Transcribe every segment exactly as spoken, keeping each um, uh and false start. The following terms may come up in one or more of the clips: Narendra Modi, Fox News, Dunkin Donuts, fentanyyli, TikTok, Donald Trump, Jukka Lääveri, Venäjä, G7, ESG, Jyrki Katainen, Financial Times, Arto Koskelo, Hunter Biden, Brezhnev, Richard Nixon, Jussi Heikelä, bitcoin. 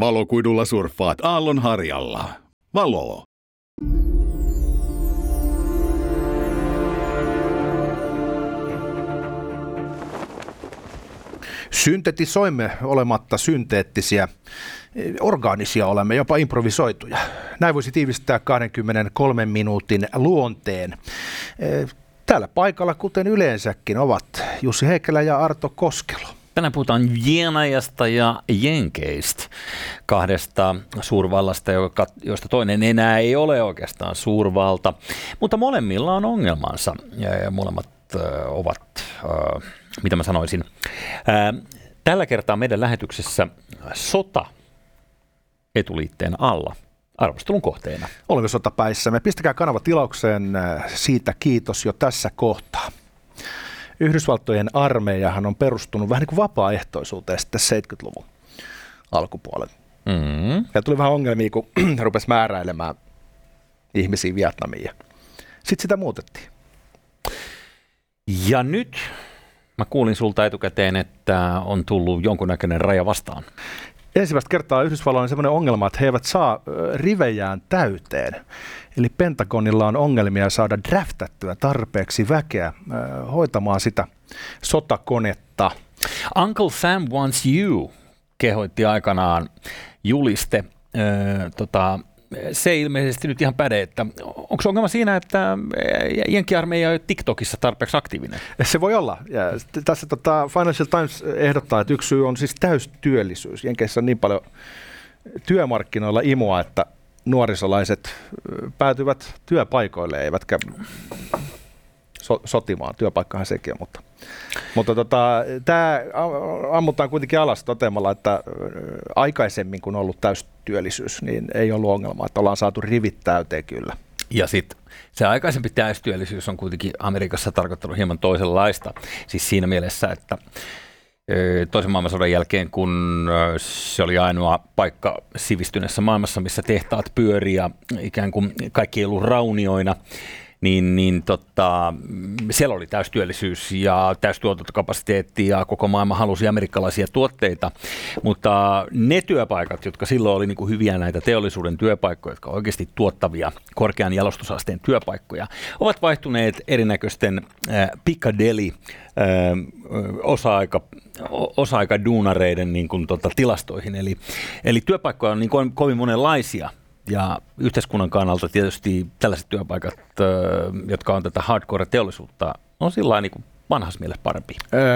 Valokuidulla surffaat aallonharjalla. Valo. Syntetisoimme olematta synteettisiä, orgaanisia olemme, jopa improvisoituja. Näin voisi tiivistää kaksikymmentäkolme minuutin luonteen. Täällä paikalla, kuten yleensäkin, ovat Jussi Heikelä ja Arto Koskelo. Tänään puhutaan Venäjästä ja Jenkeistä, kahdesta suurvallasta, joista toinen enää ei ole oikeastaan suurvalta. Mutta molemmilla on ongelmansa ja molemmat ovat, mitä mä sanoisin, tällä kertaa meidän lähetyksessä sota etuliitteen alla. Arvostelun kohteena. Olemme sotapäissämme. Pistäkää kanava tilaukseen, siitä kiitos jo tässä kohtaa. Yhdysvaltojen armeijahan on perustunut vähän niin kuin vapaaehtoisuuteen sitten seitsemänkymmentäluvun alkupuolella. Mm-hmm. Ja tuli vähän ongelmia, kun rupesi määräilemään ihmisiä Vietnamiin. Sitten sitä muutettiin. Ja nyt mä kuulin sulta etukäteen, että on tullut jonkunnäköinen raja vastaan. Ensimmäistä kertaa Yhdysvalloilla on sellainen ongelma, että he eivät saa rivejään täyteen. Eli Pentagonilla on ongelmia saada draftattua tarpeeksi väkeä hoitamaan sitä sotakonetta. Uncle Sam Wants You kehoitti aikanaan juliste. Öö, tota, se ei ilmeisesti nyt ihan päde, että onko se ongelma siinä, että jenkkiarmeija ei ole TikTokissa tarpeeksi aktiivinen? Se voi olla. Ja tässä tota Financial Times ehdottaa, että yksi syy on siis täystyöllisyys. Jenkeissä on niin paljon työmarkkinoilla imua, että nuorisolaiset päätyvät työpaikoille, eivätkä so- sotimaan. Työpaikkahan sekin on, mutta, mutta tota, tämä ammutaan kuitenkin alas toteamalla, että aikaisemmin kun on ollut täystyöllisyys, niin ei ollut ongelmaa, että ollaan saatu rivit täyteen kyllä. Ja sitten se aikaisempi täystyöllisyys on kuitenkin Amerikassa tarkoittanut hieman toisenlaista, siis siinä mielessä, että toisen maailmansodan jälkeen, kun se oli ainoa paikka sivistyneessä maailmassa, missä tehtaat pyörii ja ikään kuin kaikki ei ollut raunioina, niin, niin tota, siellä oli täystyöllisyys ja täystuotantokapasiteetti ja koko maailma halusi amerikkalaisia tuotteita, mutta ne työpaikat, jotka silloin oli niin kuin hyviä näitä teollisuuden työpaikkoja, jotka oikeasti tuottavia korkean jalostusasteen työpaikkoja, ovat vaihtuneet erinäköisten äh, Piccadilly osa-aika, osa-aikaduunareiden niin kuin tota tilastoihin. Eli, eli työpaikkoja on niin kuin kovin monenlaisia ja yhteiskunnan kannalta tietysti tällaiset työpaikat, jotka on tätä hardcore-teollisuutta, on sillä niin kuin vanhassa mielessä parempi.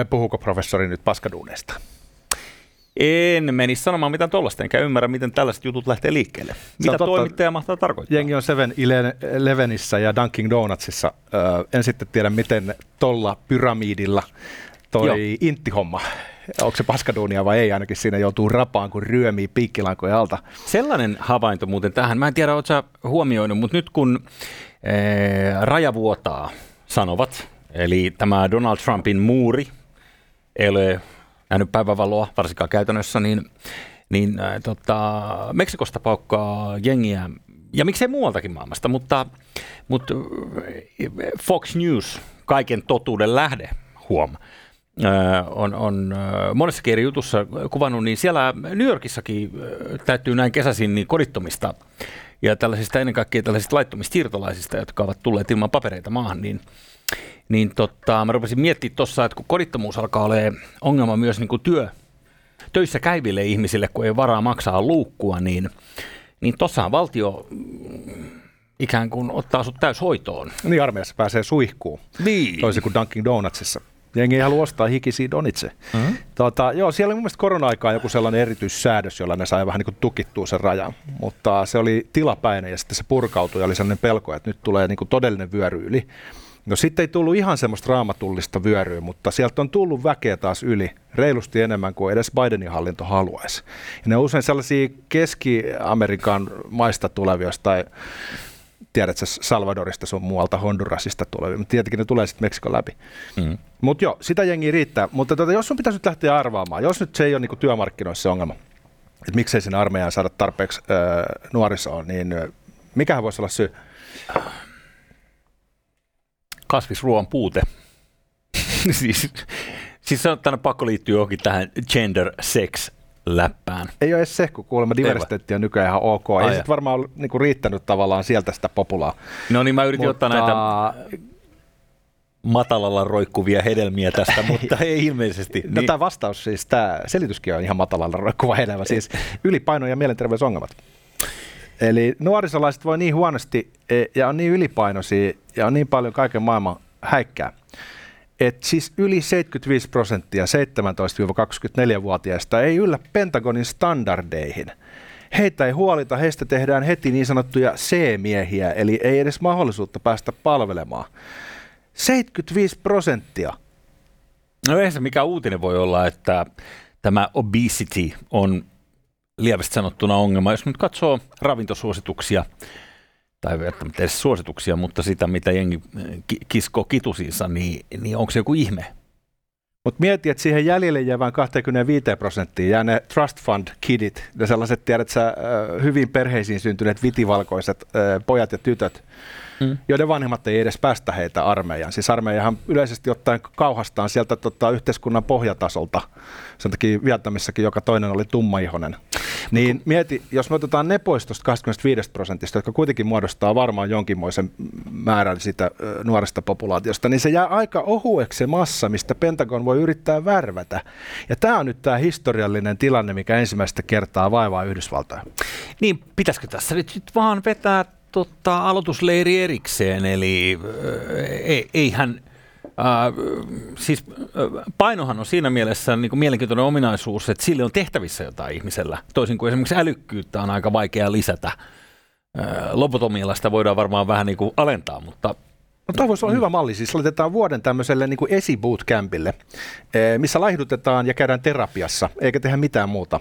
Puhuuko professori nyt paskaduuneista? En menisi sanomaan mitään tuollaista, enkä ymmärrä, miten tällaiset jutut lähtee liikkeelle. Mitä totta, toimittaja mahtaa tarkoittaa? Jengi on seven elevenissä ja Dunkin Donutsissa. En sitten tiedä, miten tuolla pyramiidilla toi Joo. inttihomma. Onko se paskaduunia vai ei? Ainakin siinä joutuu rapaan, kun ryömii piikkilankoja alta. Sellainen havainto muuten tähän. Mä en tiedä, oletko sä huomioinut, mutta nyt kun ee, rajavuotaa sanovat, eli tämä Donald Trumpin muuri ei ole nähnyt päivänvaloa, varsinkaan käytännössä, niin, niin äh, tota, Meksikosta paukkaa jengiä, ja miksei muualtakin maailmasta, mutta, mutta Fox News, kaiken totuuden lähde, huom, äh, on, on äh, monessakin eri jutussa kuvannut, niin siellä New Yorkissakin äh, täytyy näin kesäisin niin kodittomista ja tällaisista, ennen kaikkea tällaisista laittomista siirtolaisista, jotka ovat tulleet ilman papereita maahan, niin Niin tota, mä rupesin miettimään tuossa, että kun kodittomuus alkaa olemaan ongelma myös niin kuin työ, töissä käyville ihmisille, kun ei varaa maksaa luukkua, niin, niin tuossahan valtio ikään kuin ottaa sut täyshoitoon. Niin armeijassa pääsee suihkuun, niin. Toisin kuin Dunkin Donutsissa. Jengi ei halua ostaa hikisiä donitse. Mm-hmm. Tota, joo, siellä oli mun mielestä korona-aikaan joku sellainen erityissäädös, jolla ne sai vähän niin kuin tukittua sen rajan, mutta se oli tilapäinen ja sitten se purkautui ja oli sellainen pelko, että nyt tulee niin kuin todellinen vyöry yli. No sitten ei tullut ihan semmoista raamatullista vyöryä, mutta sieltä on tullut väkeä taas yli, reilusti enemmän kuin edes Bidenin hallinto haluaisi. Ja ne on usein sellaisia Keski-Amerikan maista tulevia, jostain, tiedätkö, Salvadorista sun muualta, Hondurasista tulevia, mutta tietenkin ne tulee sitten Meksikon läpi. Mm-hmm. Mutta joo, sitä jengiä riittää. Mutta tota, jos sun pitäisi nyt lähteä arvaamaan, jos nyt se ei ole niinku työmarkkinoissa se ongelma, että miksei sinne armeijaan saada tarpeeksi äh, nuorisoa, niin äh, mikähän voisi olla syy? Kasvisruoan puute. siis, siis sanotaan, että pakko liittyy johonkin tähän gender, sex, läppään. Ei ole edes se, kun kuulemma diversiteetti on nykyään ihan ok. Ai ei sitten varmaan ole niinku riittänyt tavallaan sieltä sitä populaa. No niin, mä yritin mutta... ottaa näitä matalalla roikkuvia hedelmiä tästä, mutta ei ilmeisesti. No, niin. Tämä vastaus, siis tämä selityskin on ihan matalalla roikkuva hedelmä, siis ylipaino ja mielenterveysongelmat. Eli nuorisolaiset voi niin huonosti ja on niin ylipainoisia ja on niin paljon kaiken maailman häikkää, että siis yli seitsemänkymmentäviisi prosenttia seitsemäntoista kaksikymmentäneljä-vuotiaista ei yllä Pentagonin standardeihin. Heitä ei huolita, heistä tehdään heti niin sanottuja C-miehiä, eli ei edes mahdollisuutta päästä palvelemaan. seitsemänkymmentäviisi prosenttia. No ei se mikä uutinen voi olla, että tämä obesity on lievästi sanottuna ongelma. Jos nyt katsoo ravintosuosituksia, tai välttämättä edes suosituksia, mutta sitä, mitä jengi kiskoo kitusiinsa, niin, niin onko se joku ihme? Mutta mieti, että siihen jäljelle jäävään kaksikymmentäviisi prosenttia jää ne trust fund kidit, ne sellaiset, tiedät sä, hyvin perheisiin syntyneet vitivalkoiset pojat ja tytöt, mm. joiden vanhemmat ei edes päästä heitä armeijaan. Siis armeijahan yleisesti ottaen kauhastaan sieltä tota, yhteiskunnan pohjatasolta. Sen takia Vietnamissakin joka toinen oli tummaihoinen. Niin mieti, jos me otetaan ne pois tuosta kaksikymmentäviisi prosentista, jotka kuitenkin muodostaa varmaan jonkinmoisen määrän siitä nuoresta populaatiosta, niin se jää aika ohueksi se massa, mistä Pentagon voi yrittää värvätä. Ja tämä on nyt tämä historiallinen tilanne, mikä ensimmäistä kertaa vaivaa Yhdysvaltoja. Niin, pitäisikö tässä nyt vaan vetää totta, aloitusleiri erikseen, eli äh, eihän, äh, siis äh, painohan on siinä mielessä niin kuin mielenkiintoinen ominaisuus, että sille on tehtävissä jotain ihmisellä, toisin kuin esimerkiksi älykkyyttä on aika vaikea lisätä. Äh, lobotomialla sitä voidaan varmaan vähän niin kuin alentaa, mutta... No, tuo voisi olla hyvä malli, siis laitetaan vuoden tämmöiselle niin kuin esi-bootcampille, missä laihdutetaan ja käydään terapiassa, eikä tehdä mitään muuta.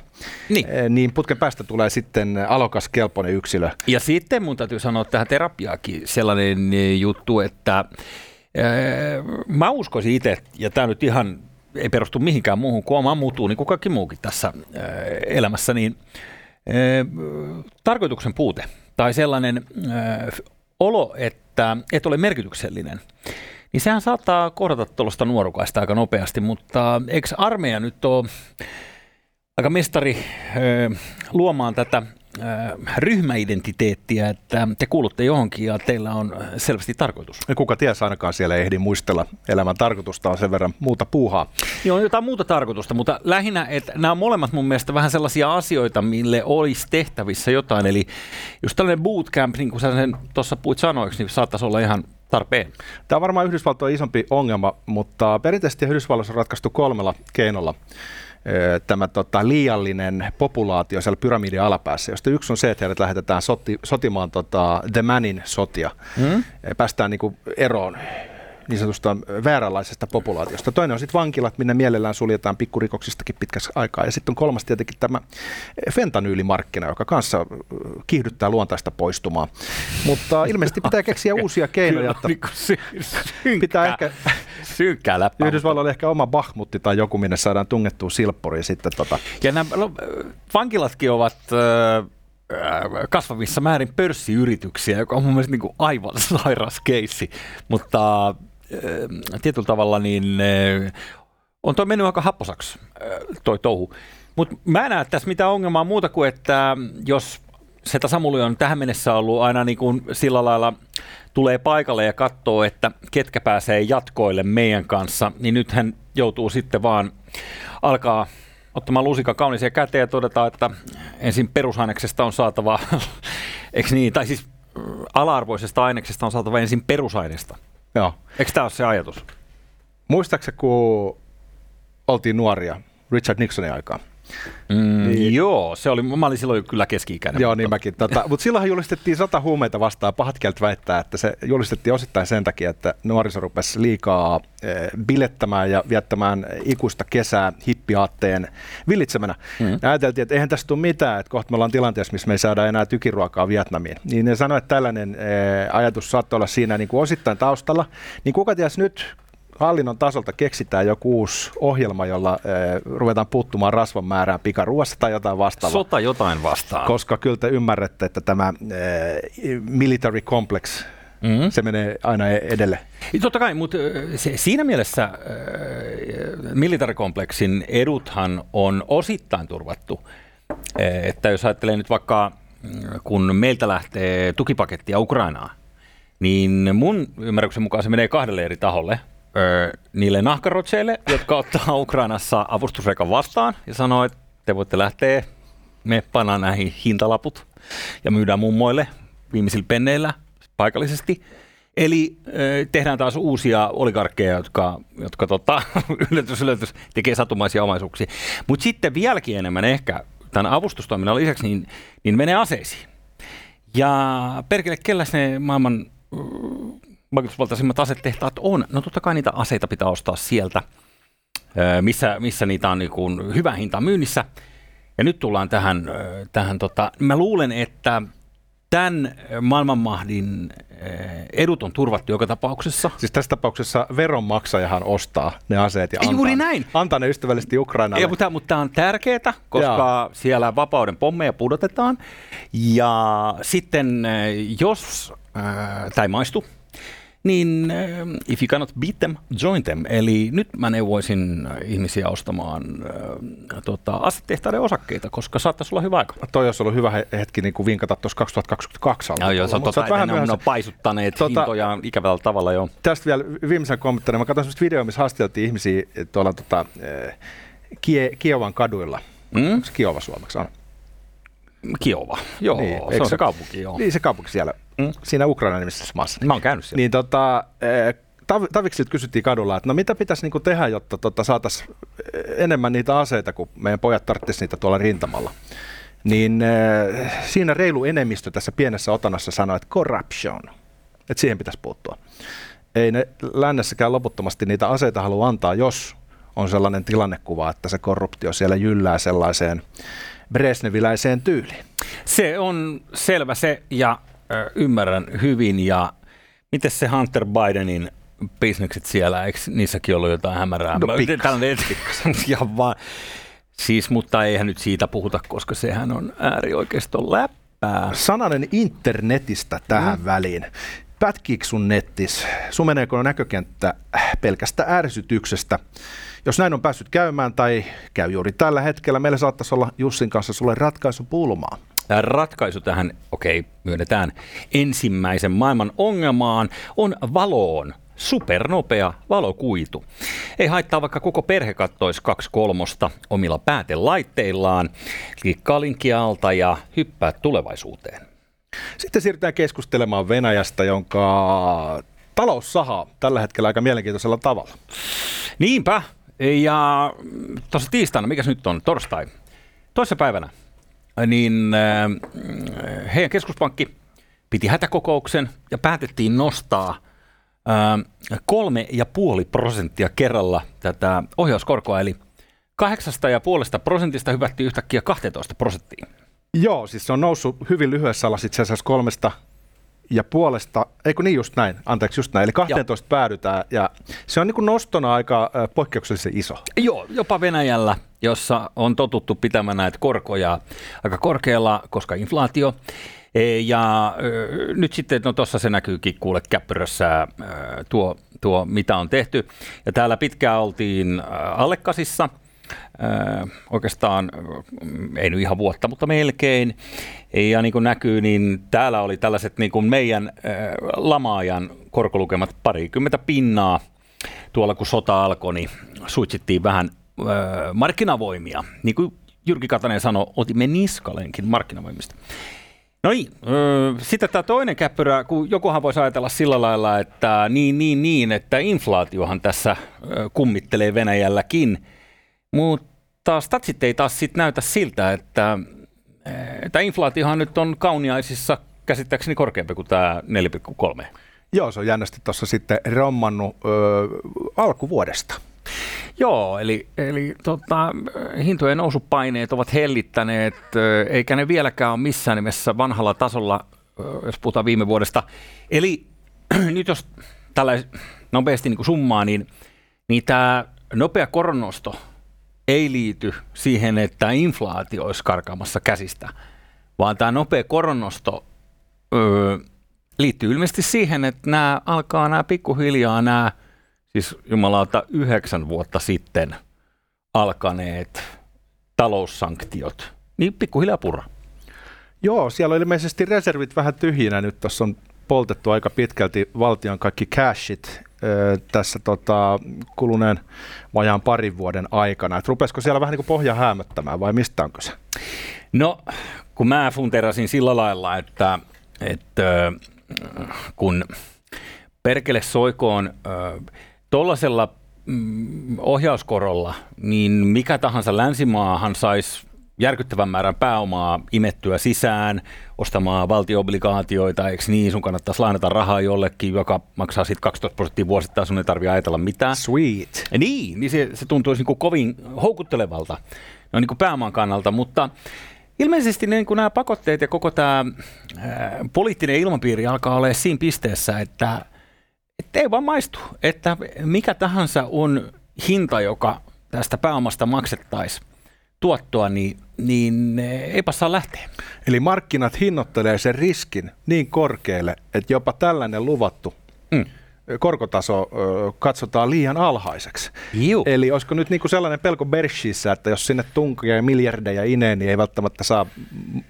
Niin. Niin putken päästä tulee sitten alokas, kelpoinen yksilö. Ja sitten mun täytyy sanoa tähän terapiaakin sellainen juttu, että ää, mä uskoisin itse, ja tämä nyt ihan ei perustu mihinkään muuhun kuin oma mutuun, niin kuin kaikki muukin tässä ää, elämässä, niin ää, tarkoituksen puute tai sellainen... Ää, olo, että et ole merkityksellinen, niin sehän saattaa kohdata tuollaista nuorukaista aika nopeasti, mutta eikö armeija nyt ole aika mestari ö, luomaan tätä ö, ryhmäidentiteettiä, että te kuulutte johonkin ja teillä on selvästi tarkoitus. Ja kuka ties, ainakaan siellä ei ehdi muistella elämän tarkoitusta, on sen verran muuta puuhaa. Joo, on jotain muuta tarkoitusta, mutta lähinnä, että nämä on molemmat mun mielestä vähän sellaisia asioita, mille olisi tehtävissä jotain. Eli just tällainen bootcamp, niin kuin sä sen tuossa puhuit sanoiksi, niin saattaisi olla ihan tarpeen. Tämä on varmaan Yhdysvaltojen isompi ongelma, mutta perinteisesti Yhdysvalloissa on ratkaistu kolmella keinolla tämä tota, liiallinen populaatio siellä pyramidin alapäässä, josta yksi on se, että heidät lähetetään soti, sotimaan tota, the manin sotia. Hmm? Päästään niinku eroon niin sanotusta vääränlaisesta populaatiosta. Toinen on sitten vankilat, minne mielellään suljetaan pikkurikoksistakin pitkäksi aikaa. Ja sitten on kolmas tietenkin tämä fentanyylimarkkina, joka kanssa kiihdyttää luontaista poistumaa. Mutta ilmeisesti pitää keksiä uusia keinoja. Pitää ehkä... Synkkää läppää. Yhdysvalloilla on ehkä oma Bahmutti tai joku, minne saadaan tungettua silppuriin sitten. Tota. Ja nämä vankilatkin ovat... Äh... kasvavissa määrin pörssiyrityksiä, joka on mun mielestä niin kuin aivan sairas keissi, mutta äh, tietyllä tavalla niin, äh, on toi mennyt aika happosaksi äh, toi touhu. Mutta mä en näe tässä mitään ongelmaa muuta kuin, että jos Seta Samuli on tähän mennessä ollut aina niin kuin sillä lailla tulee paikalle ja katsoo, että ketkä pääsee jatkoille meidän kanssa, niin nyt hän joutuu sitten vaan alkaa ottamaan lusikan kaunisia käteen ja todetaan, että ensin perusaineksesta on saatava, eikö niin, tai siis ala-arvoisesta aineksesta on saatava ensin perusaineesta. Joo. Eikö tämä ole se ajatus? Muistaakseni, kun oltiin nuoria Richard Nixonin aikaan? Mm, niin. Joo, se oli, mä olin silloin kyllä keski-ikäinen. Joo, mutta. Niin mäkin. Tota, mutta silloinhan julistettiin sata huumeita vastaan. Pahat kieltä väittää, että se julistettiin osittain sen takia, että nuoriso rupesi liikaa e, bilettämään ja viettämään ikuista kesää hippiaatteen villitsemänä. Mm-hmm. Ajateltiin, että eihän tästä tule mitään, että kohta me ollaan tilanteessa, missä me ei saada enää tykiruokaa Vietnamiin. Niin ne sanoi, että tällainen e, ajatus saattoi olla siinä niin kuin osittain taustalla. Niin kuka ties nyt... Hallinnon tasolta keksitään joku uusi ohjelma, jolla e, ruvetaan puuttumaan rasvan määrään pikaruoassa tai jotain vastaavaa. Sota jotain vastaan. Koska kyllä te ymmärrätte, että tämä e, military complex mm-hmm. se menee aina edelle. Totta kai, mutta se, siinä mielessä äh, militaarikompleksin eduthan on osittain turvattu. Että jos ajattelee nyt vaikka, kun meiltä lähtee tukipakettia Ukrainaan, niin mun ymmärryksen mukaan se menee kahdelle eri taholle. Öö, niille nahkarotseille, jotka ottaa Ukrainassa avustusrekan vastaan ja sanoo, että te voitte lähteä, me pannaan näihin hintalaput ja myydään mummoille viimeisillä penneillä paikallisesti. Eli öö, tehdään taas uusia oligarkkeja, jotka, jotka tota, yllätys, yllätys tekee satumaisia omaisuuksia. Mutta sitten vieläkin enemmän ehkä tämän avustustoiminnan lisäksi niin, niin menee aseisiin. Ja perkele, kellä ne maailman vaikutusvaltaisimmat asetehtaat on. No totta kai niitä aseita pitää ostaa sieltä, missä, missä niitä on niin kuin hyvä hinta myynnissä. Ja nyt tullaan tähän, tähän tota, mä luulen, että tämän maailmanmahdin edut on turvattu joka tapauksessa. Siis tässä tapauksessa veronmaksajahan ostaa ne aseet ja antaa, näin. antaa ne ystävällisesti Ukrainalle. Ja, mutta, mutta tämä on tärkeää, koska Jaa. siellä vapauden pommeja pudotetaan. Ja sitten jos äh, tämä ei maistu, niin if you cannot beat them, join them. Eli nyt mä neuvoisin ihmisiä ostamaan äh, tota, asetehtaiden osakkeita, koska saattaisi olla hyvä aika. Toi olisi ollut hyvä hetki niin kuin vinkata tuossa kaksituhattakaksikymmentäkaksi alkuun. Joo, joo, totta, vähän ne on paisuttaneet tota, hintojaan ikävällä tavalla jo. Tästä vielä viimeisen kommenttina. Mä katsoin sellaista videoa, missä haasteltiin ihmisiä tuolla tota, Kie- Kievan kaduilla. Mm? Onko se Kiova suomeksi? On. Kiova, joo, niin, se on se, se kaupunki. Joo. Niin, se kaupunki siellä. Mm. Siinä Ukraina-nimisessä maassa. Mä oon käynyt siellä. Niin, tota, Taviksilta kysyttiin kadulla, että no mitä pitäisi niinku tehdä, jotta tota, saataisiin enemmän niitä aseita, kun meidän pojat tarvitsisi niitä tuolla rintamalla. Niin äh, siinä reilu enemmistö tässä pienessä otanassa sanoi, että corruption, että siihen pitäisi puuttua. Ei ne lännessäkään loputtomasti niitä aseita halua antaa, jos on sellainen tilannekuva, että se korruptio siellä jyllää sellaiseen brezhneviläiseen tyyliin. Se on selvä se, ja ymmärrän hyvin. Ja miten se Hunter Bidenin bisnekset siellä, eikö niissäkin ollut jotain hämärää? No pikkasen. Vaan. Siis, mutta eihän nyt siitä puhuta, koska sehän on äärioikeiston läppää. Sananen internetistä tähän mm. väliin. Pätkiikö sun nettis? Sumeneeko näkökenttä pelkästä ärsytyksestä? Jos näin on päässyt käymään tai käy juuri tällä hetkellä, meillä saattaisi olla Jussin kanssa sulle ratkaisupulmaa. Tämä ratkaisu tähän, okei, myönnetään ensimmäisen maailman ongelmaan, on valoon supernopea valokuitu. Ei haittaa, vaikka koko perhe kattoisi kaksi kolmosta omilla päätelaitteillaan. Klikkaa linkkiä alta ja hyppää tulevaisuuteen. Sitten siirrytään keskustelemaan Venäjästä, jonka talous sahaa tällä hetkellä aika mielenkiintoisella tavalla. Niinpä. Ja tuossa tiistaina, mikä se nyt on, torstai, toisessa päivänä, niin äh, heidän keskuspankki piti hätäkokouksen ja päätettiin nostaa äh, kolme ja puoli prosenttia kerralla tätä ohjauskorkoa, eli kahdeksasta ja puolesta prosentista hyvättiin yhtäkkiä kaksitoista prosenttiin. Joo, siis se on noussut hyvin lyhyessä alassa itse asiassa kolmesta ja puolesta, eikö niin just näin, anteeksi just näin, eli kaksitoista Joo. päädytään, ja se on niin kuin nostona aika poikkeuksellisen iso. Joo, jopa Venäjällä, jossa on totuttu pitämään näitä korkoja aika korkealla, koska inflaatio, ja e, nyt sitten, no tuossa se näkyykin kuule käppyrässä e, tuo, tuo, mitä on tehty, ja täällä pitkään oltiin allekasissa, Öö, oikeastaan ei nyt ihan vuotta, mutta melkein. Ja niin kuin näkyy, niin täällä oli tällaiset niin kuin meidän öö, lama-ajan korkolukemat parikymmentä pinnaa. Tuolla kun sota alkoi, niin suitsittiin vähän öö, markkinavoimia. Niin kuin Jyrki Katainen sanoi, otimme niskalenkin markkinavoimista. No niin, öö, sitten tämä toinen käppyrä, kun jokuhan voisi ajatella sillä lailla, että niin, niin, niin, että inflaatiohan tässä öö, kummittelee Venäjälläkin. Mutta statsit ei taas sit näytä siltä, että tämä inflaatiohan nyt on Kauniaisissa käsittääkseni korkeampi kuin tämä neljä pilkku kolme. Joo, se on jännästi tuossa sitten rommannut ö, alkuvuodesta. Joo, eli, eli tota, hintojen nousupaineet ovat hellittäneet, ö, eikä ne vieläkään ole missään nimessä vanhalla tasolla, ö, jos puhutaan viime vuodesta. Eli nyt jos tällä nopeasti niin kuin summaa, niin, niin tämä nopea koronnosto ei liity siihen, että inflaatio olisi karkaamassa käsistä, vaan tämä nopea koronnosto öö, liittyy ilmeisesti siihen, että nämä alkaa nämä pikkuhiljaa nämä, siis jumalauta yhdeksän vuotta sitten alkaneet taloussanktiot, niin pikkuhiljaa pura. Joo, siellä on ilmeisesti reservit vähän tyhjinä nyt, tuossa on poltettu aika pitkälti valtion kaikki cashit ö, tässä tota, kuluneen vajaan parin vuoden aikana. Et rupesko siellä vähän niin kuin pohja häämöttämään vai mistä onko se? No, kun mä funterasin sillä lailla, että, että kun perkele soikoon tuollaisella ohjauskorolla, niin mikä tahansa länsimaahan saisi järkyttävän määrän pääomaa imettyä sisään, ostamaan valtio-obligaatioita, eikö niin, sun kannattaisi lainata rahaa jollekin, joka maksaa sitten kaksitoista prosenttia vuosittain, sun ei tarvitse ajatella mitään. Sweet. Ja niin, niin se, se tuntuisi niin kuin kovin houkuttelevalta no, niin kuin pääoman kannalta, mutta ilmeisesti niin kuin nämä pakotteet ja koko tämä poliittinen ilmapiiri alkaa olla siinä pisteessä, että, että ei vaan maistu, että mikä tahansa on hinta, joka tästä pääomasta maksettaisiin tuottoa, niin, niin eipä saa lähteä. Eli markkinat hinnoittelee sen riskin niin korkealle, että jopa tällainen luvattu mm. korkotaso katsotaan liian alhaiseksi. Juu. Eli olisiko nyt niinku sellainen pelko Bershissä, että jos sinne tunkee miljardeja ineen, niin ei välttämättä saa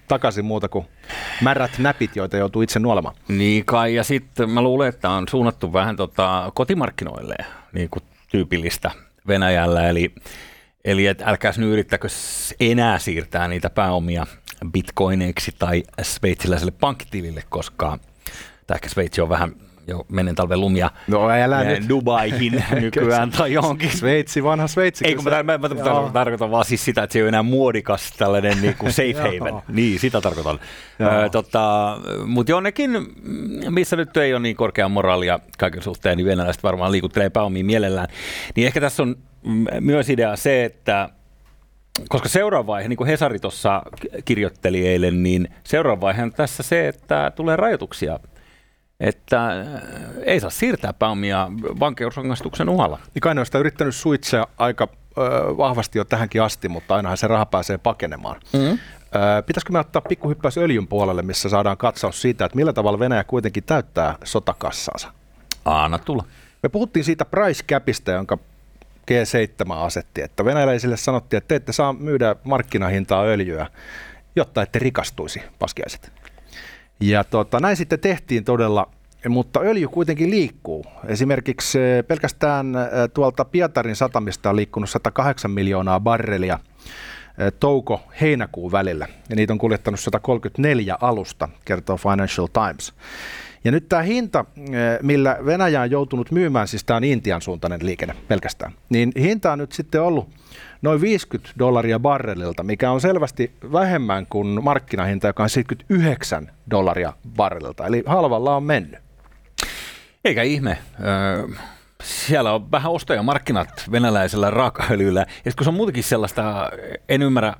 takaisin muuta kuin märät näpit, joita joutuu itse nuolemaan. Niin kai, ja sitten mä luulen, että on suunnattu vähän tota kotimarkkinoille, niin kuin tyypillistä Venäjällä, eli Eli et älkääs nyt yrittäkö enää siirtää niitä pääomia bitcoineiksi tai sveitsiläiselle pankkitilille, koska tai ehkä Sveitsi on vähän jo menen talven lumia no, Dubaihin nykyään tai johonkin. Sveitsi, vanha Sveitsi. Ei, kun mä, mä, mä, mä tarkoitan vaan siis sitä, että se ei ole enää muodikas tällainen niin kuin safe haven. Niin, sitä tarkoitan. Tota, mutta jonnekin, missä nyt ei ole niin korkea moraalia kaiken suhteen, niin venäläiset varmaan liikuttelee pääomia mielellään. Niin ehkä tässä on myös idea se, että koska seuraava vaihe, niin kuin Hesari tuossa kirjoitteli eilen, niin seuraava vaihe on tässä se, että tulee rajoituksia, että ei saa siirtää pääomia vankeusrangaistuksen uhalla. Niin kai ne on sitä yrittänyt suitsia aika ö, vahvasti jo tähänkin asti, mutta ainahan se raha pääsee pakenemaan. Mm-hmm. Ö, pitäisikö me ottaa pikkuhyppäys öljyn puolelle, missä saadaan katsaus siitä, että millä tavalla Venäjä kuitenkin täyttää sotakassansa? Anna tulla. Me puhuttiin siitä price capista, jonka G seitsemän asetti, että venäläisille sanottiin, että te ette saa myydä markkinahintaa öljyä, jotta ette rikastuisi, paskiaiset. Ja tuota, näin sitten tehtiin todella, mutta öljy kuitenkin liikkuu. Esimerkiksi pelkästään tuolta Pietarin satamista on liikkunut sata kahdeksan miljoonaa barrelia touko-heinäkuun välillä. Ja niitä on kuljettanut sata kolmekymmentäneljä alusta, kertoo Financial Times. Ja nyt tämä hinta, millä Venäjä on joutunut myymään, siis tämä on Intian suuntainen liikenne pelkästään, niin hinta on nyt sitten ollut noin viisikymmentä dollaria barrelilta, mikä on selvästi vähemmän kuin markkinahinta, joka on seitsemänkymmentäyhdeksän dollaria barrelilta. Eli halvalla on mennyt. Eikä ihme. Öö, siellä on vähän ostajamarkkinat venäläisellä raakaöljyllä. Ja kun se on muutenkin sellaista, en ymmärrä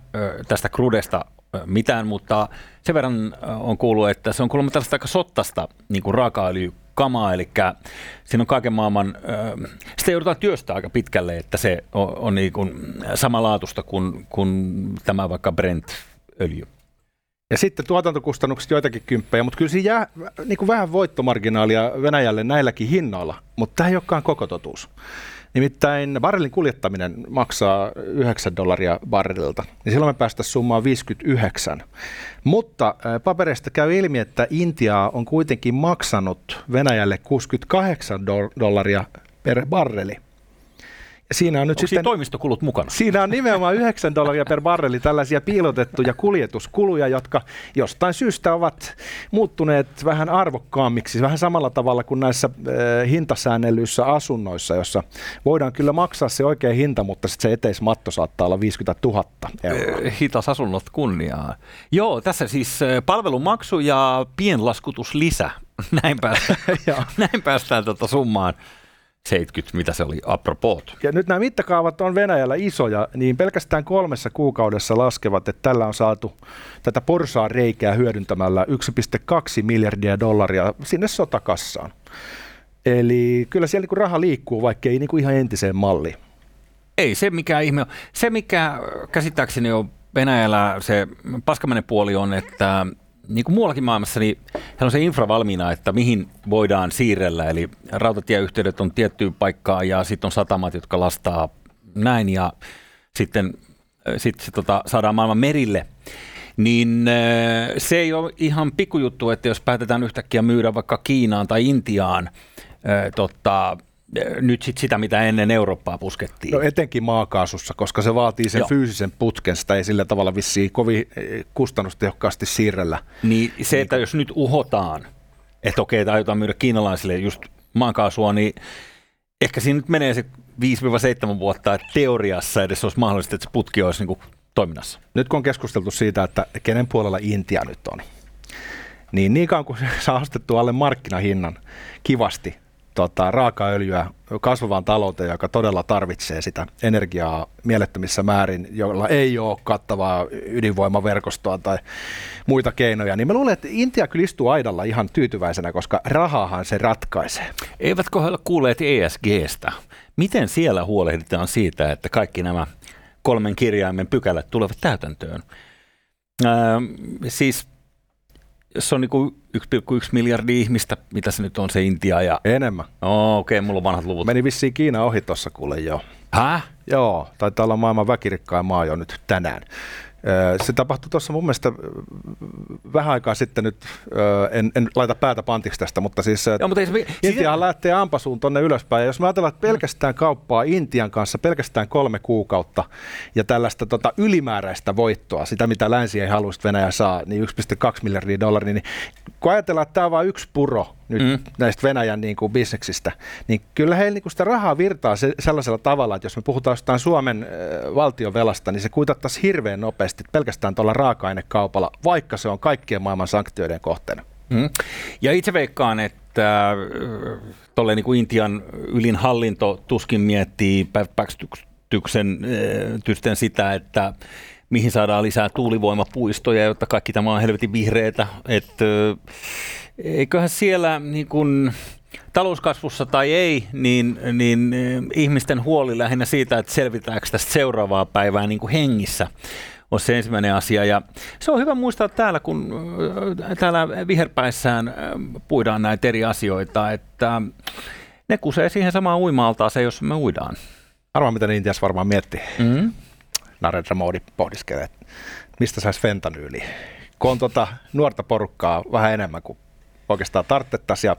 tästä crudesta mitään, mutta sen verran on kuullut, että se on kuulemma tällaista aika sottaista niin kuin raakaöljykamaa, eli siinä on kaiken maailman, sitä joudutaan työstää aika pitkälle, että se on, on niin kuin samanlaatuista kuin, kuin tämä vaikka Brent-öljy. Ja sitten tuotantokustannukset joitakin kymppejä, mutta kyllä siinä jää niin kuin vähän voittomarginaalia Venäjälle näilläkin hinnoilla, mutta tämä ei olekaan koko totuus. Nimittäin barrelin kuljettaminen maksaa yhdeksän dollaria barrelilta, niin silloin me päästäisiin summaan viisikymmentäyhdeksän. Mutta paperista käy ilmi, että Intia on kuitenkin maksanut Venäjälle kuusikymmentäkahdeksan dollaria per barreli. Siinä on nyt Onko sitten toimistokulut mukana? Siinä on nimenomaan yhdeksän dollaria per barreli tällaisia piilotettuja kuljetuskuluja, jotka jostain syystä ovat muuttuneet vähän arvokkaammiksi. Vähän samalla tavalla kuin näissä hintasäännellyissä asunnoissa, jossa voidaan kyllä maksaa se oikea hinta, mutta sitten se eteismatto saattaa olla viisikymmentätuhatta euroa. Hitas asunnot kunniaa. Joo, tässä siis palvelumaksu ja pienlaskutuslisä. Näin päästään, Näin päästään tuota summaan. seitsemänkymmentä, mitä se oli, apropos. Ja nyt nämä mittakaavat on Venäjällä isoja, niin pelkästään kolmessa kuukaudessa laskevat, että tällä on saatu tätä porsaan reikää hyödyntämällä yksi pilkku kaksi miljardia dollaria sinne sotakassaan. Eli kyllä siellä niin raha liikkuu, vaikka ei niin ihan entiseen malliin. Ei se mikä ihme on. Se mikä käsittääkseni on Venäjällä, se paskamainen puoli on, että niin kuin muuallakin maailmassa, niin heillä on se infra valmiina, että mihin voidaan siirrellä. Eli rautatieyhteydet on tiettyyn paikkaan ja sitten on satamat, jotka lastaa näin ja sitten sit se tota, saadaan maailman merille. Niin se ei ole ihan pikkujuttu, että jos päätetään yhtäkkiä myydä vaikka Kiinaan tai Intiaan tota, nyt sit sitä, mitä ennen Eurooppaa puskettiin. No etenkin maakaasussa, koska se vaatii sen Joo. fyysisen putken, sitä ei sillä tavalla vissiin kovin kustannustehokkaasti siirrellä. Niin se, että jos nyt uhotaan, että okei, tai aiotaan myydä kiinalaisille just maakaasua, niin ehkä siinä nyt menee se viisi seitsemän vuotta, että teoriassa edes olisi mahdollista, että se putki olisi niinku toiminnassa. Nyt kun on keskusteltu siitä, että kenen puolella Intia nyt on, niin niinkään kuin saa astettu alle markkinahinnan kivasti tota, raakaöljyä kasvavaan talouteen, joka todella tarvitsee sitä energiaa mielettömissä määrin, jolla ei ole kattavaa ydinvoimaverkostoa tai muita keinoja, niin mä luulen, että Intia kyllä istuu aidalla ihan tyytyväisenä, koska rahahan se ratkaisee. Eivätkö he ole kuulleet E S G:stä? Miten siellä huolehditaan siitä, että kaikki nämä kolmen kirjaimen pykälät tulevat täytäntöön? Öö, siis se on niinku yksi pilkku yksi miljardia ihmistä, mitä se nyt on se Intia ja... Enemmän. Oh, okei, okay, mulla on vanhat luvut. Meni vissiin Kiina ohi tuossa kuule jo. Häh? Joo, taitaa olla maailman väkirikkain maa jo nyt tänään. Se tapahtui tuossa mun mielestä vähän aikaa sitten nyt, en, en laita päätä pantiksi tästä, mutta siis Joo, mutta se... Intiahan lähtee ampasuun tonne ylöspäin. Ja jos me ajatellaan, että pelkästään kauppaa Intian kanssa, pelkästään kolme kuukautta ja tällaista tota, ylimääräistä voittoa, sitä mitä länsi ei halua, että Venäjä saa, niin yksi pilkku kaksi miljardia dollaria, niin kun ajatellaan, että tämä on vain yksi puro nyt mm. näistä Venäjän niin kuin bisneksistä, niin kyllä heillä niin kuin sitä rahaa virtaa se, sellaisella tavalla, että jos me puhutaan jostain Suomen äh, valtionvelasta, niin se kuitattaisiin hirveän nopeasti pelkästään tuolla raaka-ainekaupalla, vaikka se on kaikkien maailman sanktioiden kohteena. Mm. Ja itse veikkaan, että äh, tuolle niin kuin Intian ylin hallinto tuskin miettii päkstyksen äh, tysten sitä, että mihin saadaan lisää tuulivoimapuistoja, jotta kaikki tämä on helvetin vihreätä. Et, eiköhän siellä niin kun, talouskasvussa tai ei, niin, niin ihmisten huoli lähinnä siitä, että selvitäänkö tästä seuraavaa päivää niin kun hengissä, on se ensimmäinen asia. Ja se on hyvä muistaa täällä, kun täällä viherpäissään puidaan näitä eri asioita, että ne kusee siihen samaan uimaaltaaseen, jos me uidaan. Arvaa, mitä ne Intiassa varmaan miettii. Mm-hmm. Narendra Modi pohdiskelee, että mistä saisi fentanyyliä, kun on tuota nuorta porukkaa vähän enemmän kuin oikeastaan tarttettaisiin ja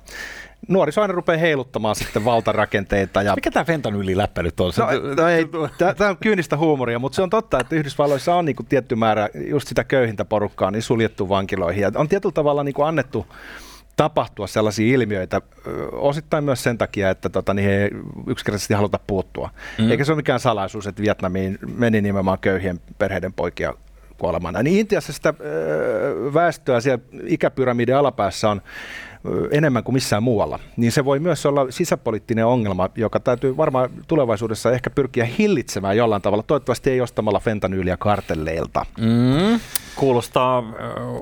nuoriso aina rupeaa heiluttamaan sitten valtarakenteita. Ja... Mikä tämä fentanyyliläppäily on? No, no ei, tämä on kyynistä huumoria, mutta se on totta, että Yhdysvalloissa on niinku tietty määrä just sitä köyhintä porukkaa niin suljettu vankiloihin ja on tietyllä tavalla niinku annettu tapahtua sellaisia ilmiöitä osittain myös sen takia, että tota, niihin ei yksinkertaisesti haluta puuttua. Mm. Eikä se ole mikään salaisuus, että Vietnamiin meni nimenomaan köyhien perheiden poikia kuolemaan. Niin Intiassa sitä öö, väestöä siellä ikäpyramidin alapäässä on öö, enemmän kuin missään muualla. Niin se voi myös olla sisäpoliittinen ongelma, joka täytyy varmaan tulevaisuudessa ehkä pyrkiä hillitsemään jollain tavalla. Toivottavasti ei ostamalla fentanyyliä kartelleilta. Mm. Kuulostaa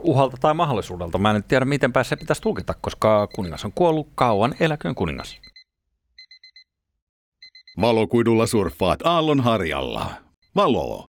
uhalta tai mahdollisuudelta. Mä en tiedä, miten päässä pitäisi tulkita, koska kuningas on kuollut, kauan eläköön kuningas. Valokuidulla surffaat aallon harjalla. Valo.